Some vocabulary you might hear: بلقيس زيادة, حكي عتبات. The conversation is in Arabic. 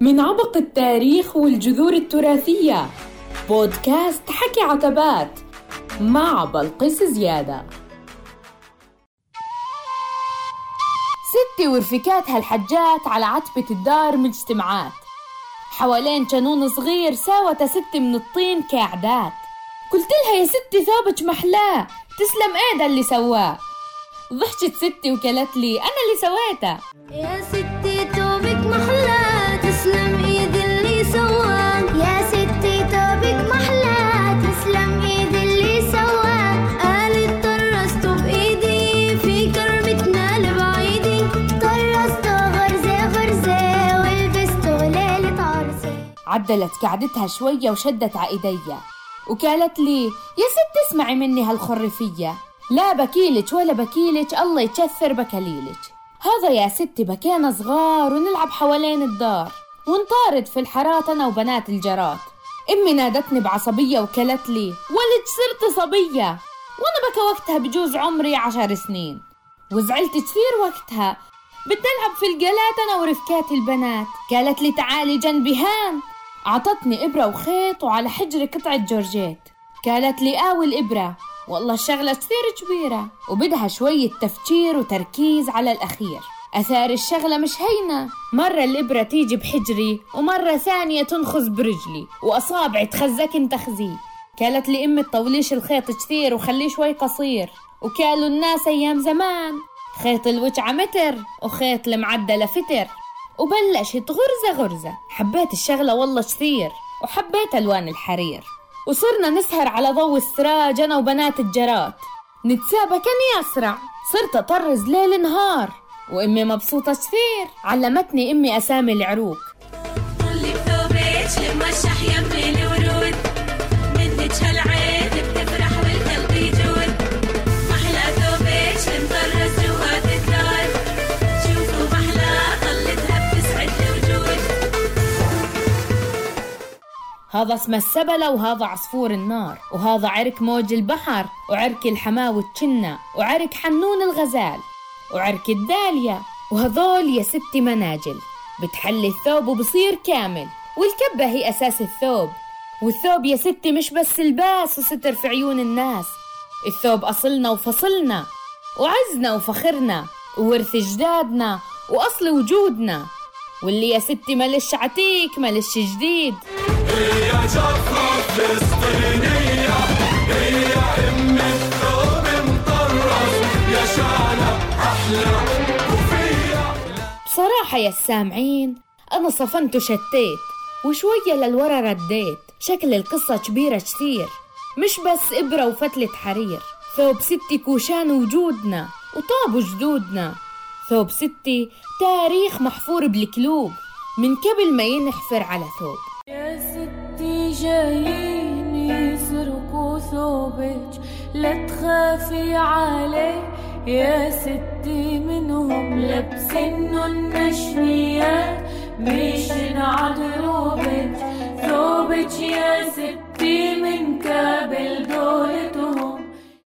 من عبق التاريخ والجذور التراثية، بودكاست حكي عتبات مع بلقيس زيادة. ستي ورفيكاتها الحجات على عتبة الدار مجتمعات، حوالين شنون صغير ساوت ستي من الطين كعدات. قلت لها يا ستي ثوبك محلاه، تسلم ايدها اللي سواه. ضحكت ستي وقالت لي انا اللي سويته. يا ستي ثوبك محلاه، تسلم ايد اللي سواه. يا ستي ثوبك محلاه، تسلم ايد اللي سواه. قالت طرست بايدي في كرمتنا لبعيدي، طرست غرزه غرزه ولبست ليله عرسي. عدلت قعدتها شويه وشدت على ايديا وقالت لي يا ست اسمعي مني هالخرفيه، لا بكيلك ولا بكيلك، الله يكثر بكليلك. هذا يا ستي بكينا صغار ونلعب حوالين الدار، ونطارد في الحارات انا وبنات الجرات. امي نادتني بعصبيه وقالت لي ولد صرت صبيه، وانا بكى وقتها بجوز عمري 10 سنين، وزعلت كثير وقتها. بدي العب في الجلات انا ورفكاتي البنات، قالت لي تعالي جنبي هان. عطتني ابره وخيط وعلى حجر قطعه جورجيت، قالت لي قاوي الابره، والله الشغلة كثير كبيرة وبدها شوية تفكير وتركيز. على الأخير أثار الشغلة مش هينة، مرة الإبرة تيجي بحجري ومرة ثانية تنخز برجلي، وأصابعي تخزكن تخزي. قالت لي أمي تطوليش الخيط كثير وخليه شوي قصير، وكالوا الناس أيام زمان خيط الوجعة متر وخيط المعدلة فتر. وبلشت غرزة غرزة، حبيت الشغلة والله كثير، وحبيت ألوان الحرير. وصرنا نسهر على ضوء السراج أنا وبنات الجرات، نتسابق كان يسرع. صرت أطرز ليل نهار وأمي مبسوطة كثير. علمتني أمي أسامي العروق، طلي بثوبك لمشح يمي الورود، منك هالعين بتفرح والقلب يجود. محلى ثوبك لمطرز جوات الدار، شوفوا محلى طلتها بتسعد الوجود. هذا اسمه السبلة، وهذا عصفور النار، وهذا عرك موج البحر، وعرك الحماوة التشنة، وعرك حنون الغزال، وعرك الدالية. وهذول يا ستي مناجل بتحلي الثوب وبصير كامل، والكبة هي أساس الثوب. والثوب يا ستي مش بس لباس وستر في عيون الناس، الثوب أصلنا وفصلنا وعزنا وفخرنا وورث جدادنا وأصل وجودنا، واللي يا ستي ملش عتيق ملش جديد. هي جفة فلسطينية، هي أم الثوب مطرز، يا شعلة أحلى وفيها. بصراحة يا السامعين أنا صفنت وشتيت وشوية للورا رديت. شكل القصة كبيرة كثير، مش بس إبرة وفتلة حرير. ثوب ستي كوشان وجودنا وطاب جدودنا، ثوب ستي تاريخ محفور بالقلوب من قبل ما ينحفر على ثوب. يا ستي جايين يسرقوا ثوبك، لا تخافي عليه يا ستي، منهم لابسينه النشنيات مش عدروبك. ثوبك يا ستي من كابل دولتهم.